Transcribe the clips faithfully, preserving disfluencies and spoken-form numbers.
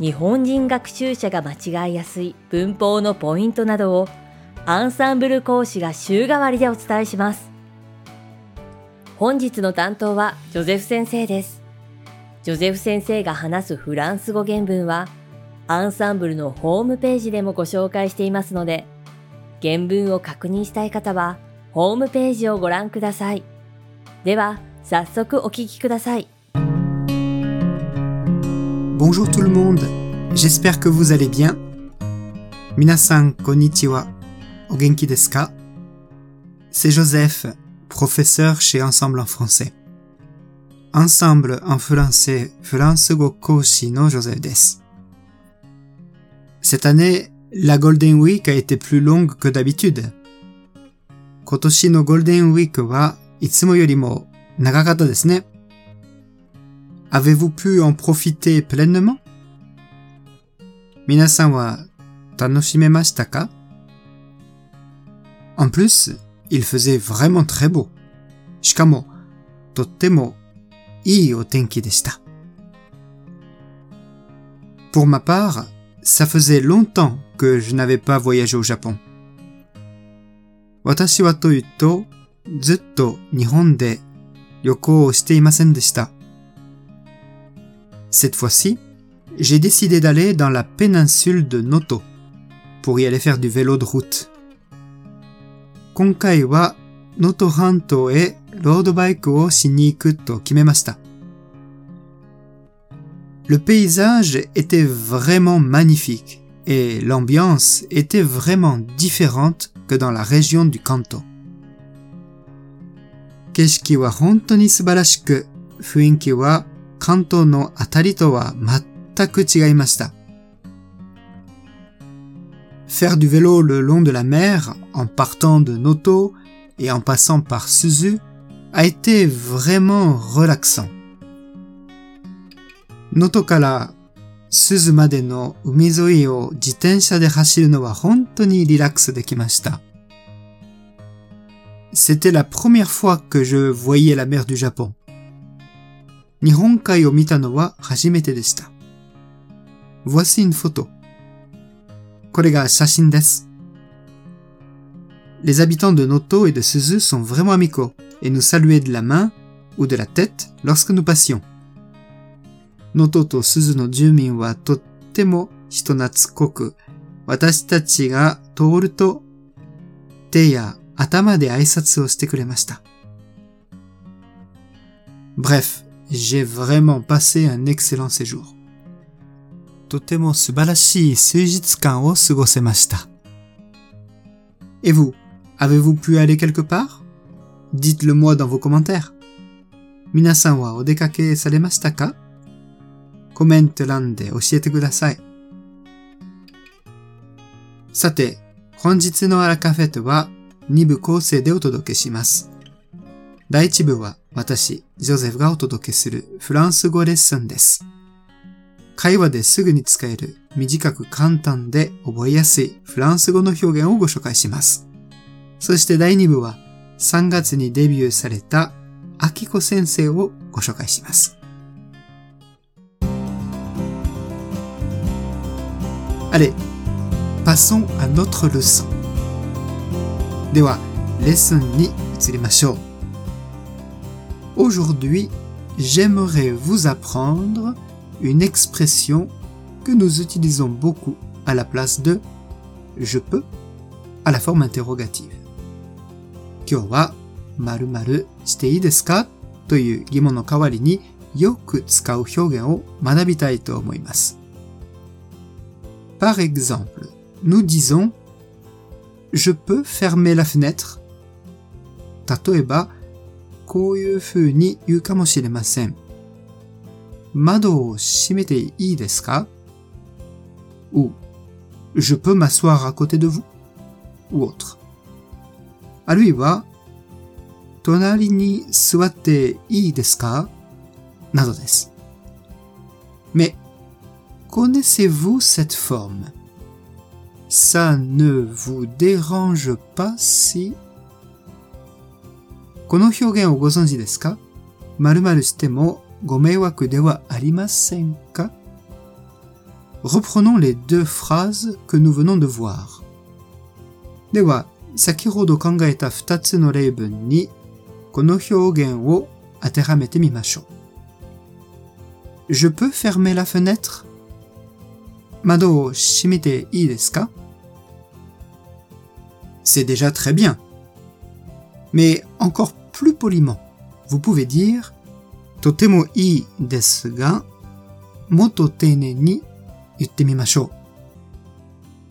日本人学習者が間違いやすい文法のポイントなどをアンサンブル講師が週替わりでお伝えします。本日の担当はジョゼフ先生です。ジョゼフ先生が話すフランス語原文はアンサンブルのホームページでもご紹介していますので、原文を確認したい方はホームページをご覧ください。では早速お聞きください。Bonjour tout le monde, j'espère que vous allez bien. 皆さん、こんにちは。お元気ですか? C'est Joseph, professeur chez Ensemble en Français. Ensemble en Français, フランス語講師の Joseph です。Cette année, la Golden Week a été plus longue que d'habitude. 今年の Golden Week はいつもよりも長かったですね。Avez-vous pu en profiter pleinement? 皆さんは楽しめましたか? En plus, il faisait vraiment très beau. しかも、とってもいいお天気でした。Pour ma part, ça faisait longtemps que je n'avais pas voyagé au Japon. 私はというと、ずっと日本で旅行をしていませんでした。Cette fois-ci, j'ai décidé d'aller dans la péninsule de Noto pour y aller faire du vélo de route. 今回は Noto 半島へロードバイクをしに行くと決めました。Le paysage était vraiment magnifique et l'ambiance était vraiment différente que dans la région du Kanto. 景色は本当に素晴らしく、雰囲気は関東のあたりとは全く違いました。Faire du vélo le long de la mer, en partant de Noto et en passant par Suzu, a été vraiment relaxant. Noto から Suzu までの海沿いを自転車で走るのは本当にリラックスできました。C'était la première fois que je voyais la mer du Japon.日本海を見たのは初めてでした。Voici une photo. これが写真です。Les habitants de Noto et de Suzu sont vraiment amicaux et nous saluaient de la main ou de la tête lorsque nous passions. Noto と Suzu の住民はとっても人懐っこく、私たちが通ると手や頭で挨拶をしてくれました。Bref.J'ai vraiment passé un excellent séjour. とても素晴らしい数日間を過ごせました。Et vous, avez-vous pu aller quelque part? Dites-le moi dans vos commentaires. 皆さんはお出かけされましたか?コメント欄で教えてください。さて、本日のアラカフェットはに部構成でお届けします。第いち部は私、ジョゼフがお届けするフランス語レッスンです。会話ですぐに使える短く簡単で覚えやすいフランス語の表現をご紹介します。そして第に部はさんがつにデビューされたアキコ先生をご紹介します。Allez, passons à notre leçon. では、レッスンに移りましょう。Aujourd'hui, j'aimerais vous apprendre une expression que nous utilisons beaucoup à la place de « je peux » à la forme interrogative. 今日は〇〇していいですかという疑問の代わりによく使う表現を学びたいと思います。Par exemple, nous disons « je peux fermer la fenêtre » 例えばこういう風に言うかもしれません。窓を閉めていいですか? ou « Je peux m'asseoir à côté de vous ?» ou autre. あるいは「隣に座っていいですか?」などです。Mais connaissez-vous cette forme? Ça ne vous dérange pas si... この表現をご存知ですか?〇〇してもご迷惑ではありませんか? Reprenons les deux phrases que nous venons de voir. では、先ほど考えた二つの例文にこの表現を当てはめてみましょう。Je peux fermer la fenêtre? 窓を閉めていいですか? C'est déjà très bien. Mais encore plus poliment, vous pouvez dire とてもいいですが、もっと丁寧に言ってみましょう。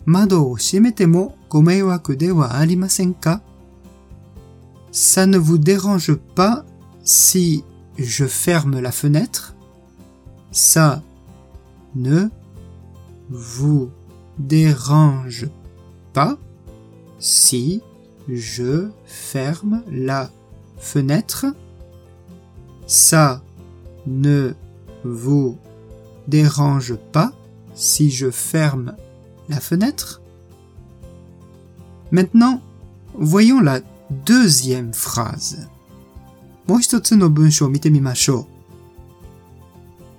窓を閉めてもご迷惑ではありませんか? Ça ne vous dérange pas si je ferme la fenêtre?Ça ne vous dérange pas si je ferme la fenêtre. Ça ne vous dérange pas si je ferme la fenêtre. Maintenant, voyons la deuxième phrase. もう一つの文章を見てみましょ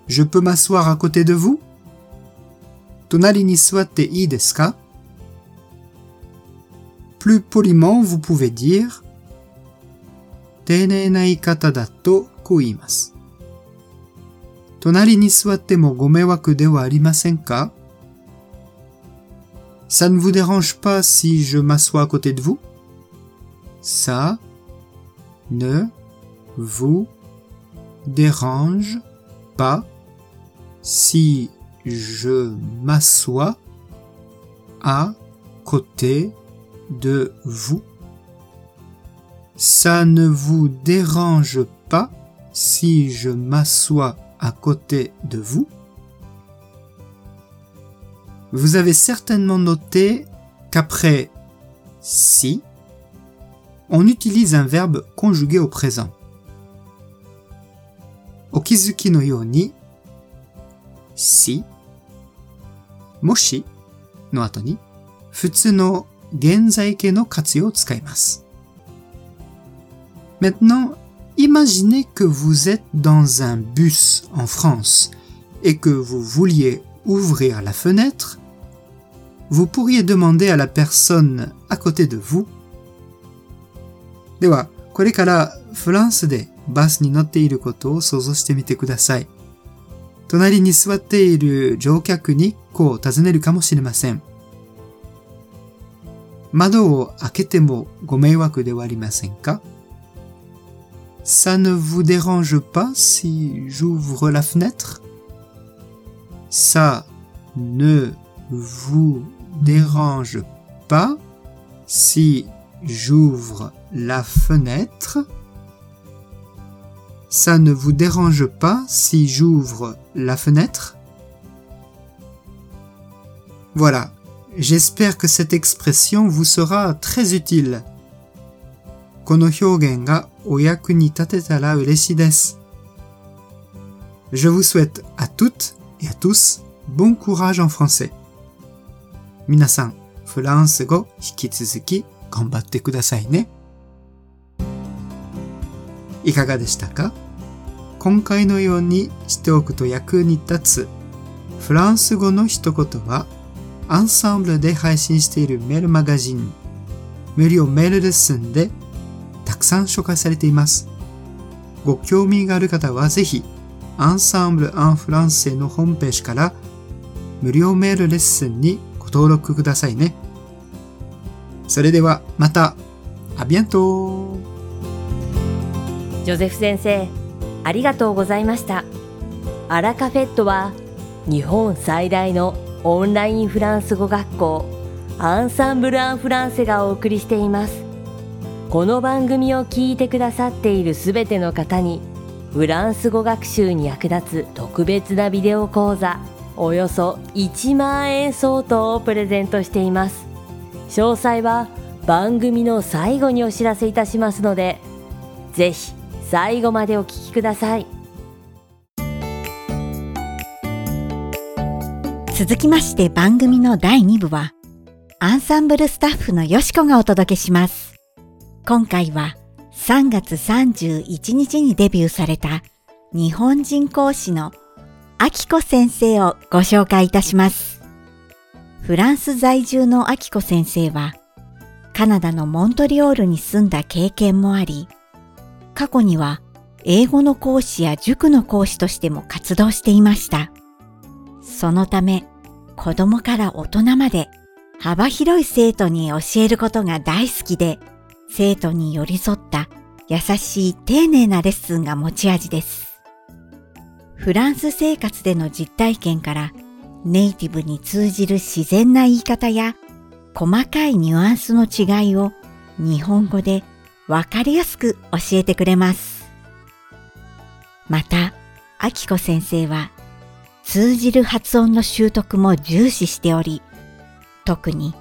う。Je peux m'asseoir à côté de vous? 隣に座っていいですか? Plus poliment, vous pouvez dire 丁寧な言い方だとこう言います。隣に座ってもご迷惑ではありませんか? Ça ne vous dérange pas si je m'assois à côté de vous? Ça ne vous dérange pas.Si je m'assois à côté de vous. Ça ne vous dérange pas si je m'assois à côté de vous. Vous avez certainement noté qu'après « si », on utilise un verbe conjugué au présent. お気づきのようにsi もしの後に普通の現在形の活用を使います。Maintenant, imaginez que vous êtes dans un bus en France et que vous vouliez ouvrir la fenêtre. Vous pourriez demander à la personne à côté de vous. では、これからフランスでバスに乗っていることを想像してみてください。隣に座っている乗客にこう尋ねるかもしれません。窓を開けてもご迷惑ではありませんか? Ça ne vous dérange pas si j'ouvre la fenêtre? Ça ne vous dérange pas si j'ouvre la fenêtre?Ça ne vous dérange pas si j'ouvre la fenêtre? Voilà, j'espère que cette expression vous sera très utile. この表現がお役に立てたら嬉しいです。Je vous souhaite à toutes et à tous bon courage en français. 皆さん、フランス語引き続き頑張ってくださいね。いかがでしたか?今回のようにしておくと役に立つフランス語の一言は、Ensemble で配信しているメールマガジン、無料メールレッスンでたくさん紹介されています。ご興味がある方はぜひ、Ensemble en Français のホームページから無料メールレッスンにご登録くださいね。それではまた、à bientôt!ジョゼフ先生、ありがとうございました。アラカフェットは日本最大のオンラインフランス語学校アンサンブル・アン・フランセがお送りしています。この番組を聞いてくださっているすべての方にフランス語学習に役立つ特別なビデオ講座およそいちまんえん相当をプレゼントしています。詳細は番組の最後にお知らせいたしますので、ぜひ最後までお聞きください。続きまして番組のだいにぶはアンサンブルスタッフのよしこがお届けします。今回はさんがつさんじゅういちにちにデビューされた日本人講師のあきこ先生をご紹介いたします。フランス在住のあきこ先生はカナダのモントリオールに住んだ経験もあり、過去には英語の講師や塾の講師としても活動していました。そのため、子供から大人まで幅広い生徒に教えることが大好きで、生徒に寄り添った優しい丁寧なレッスンが持ち味です。フランス生活での実体験から、ネイティブに通じる自然な言い方や細かいニュアンスの違いを日本語でわかりやすく教えてくれます。また、あきこ先生は通じる発音の習得も重視しており、特に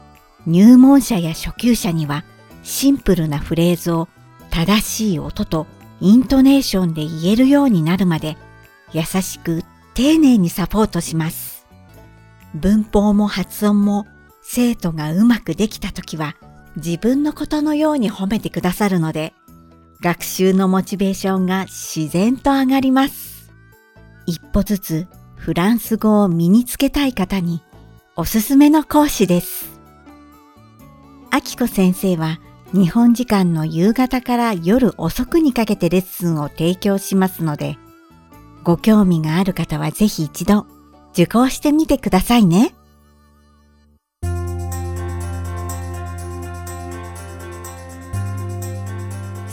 入門者や初級者にはシンプルなフレーズを正しい音とイントネーションで言えるようになるまで優しく丁寧にサポートします。文法も発音も生徒がうまくできたときは自分のことのように褒めてくださるので、学習のモチベーションが自然と上がります。一歩ずつフランス語を身につけたい方におすすめの講師です。あきこ先生は日本時間の夕方から夜遅くにかけてレッスンを提供しますので、ご興味がある方はぜひ一度受講してみてくださいね。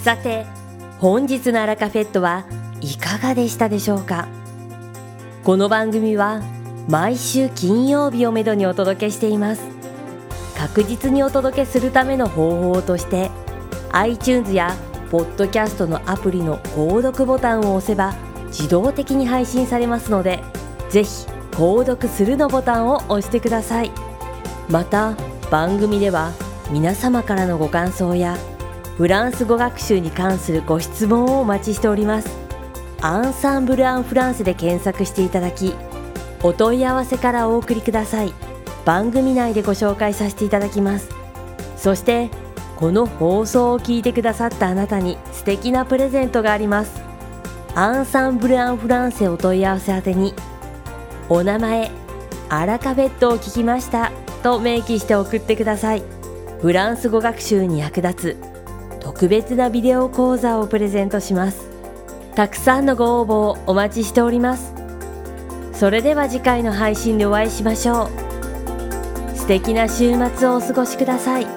さて、本日のアラカフェットはいかがでしたでしょうか。この番組は毎週金曜日をめどにお届けしています。確実にお届けするための方法として iTunes やポッドキャストのアプリの購読ボタンを押せば自動的に配信されますので、ぜひ購読するのボタンを押してください。また番組では皆様からのご感想やフランス語学習に関するご質問をお待ちしております。アンサンブルアンフランセで検索していただき、お問い合わせからお送りください。番組内でご紹介させていただきます。そして、この放送を聞いてくださったあなたに素敵なプレゼントがあります。アンサンブルアンフランセお問い合わせ宛てに、お名前、アラカフェットを聞きましたと明記して送ってください。フランス語学習に役立つ特別なビデオ講座をプレゼントします。たくさんのご応募をお待ちしております。それでは次回の配信でお会いしましょう。素敵な週末をお過ごしください。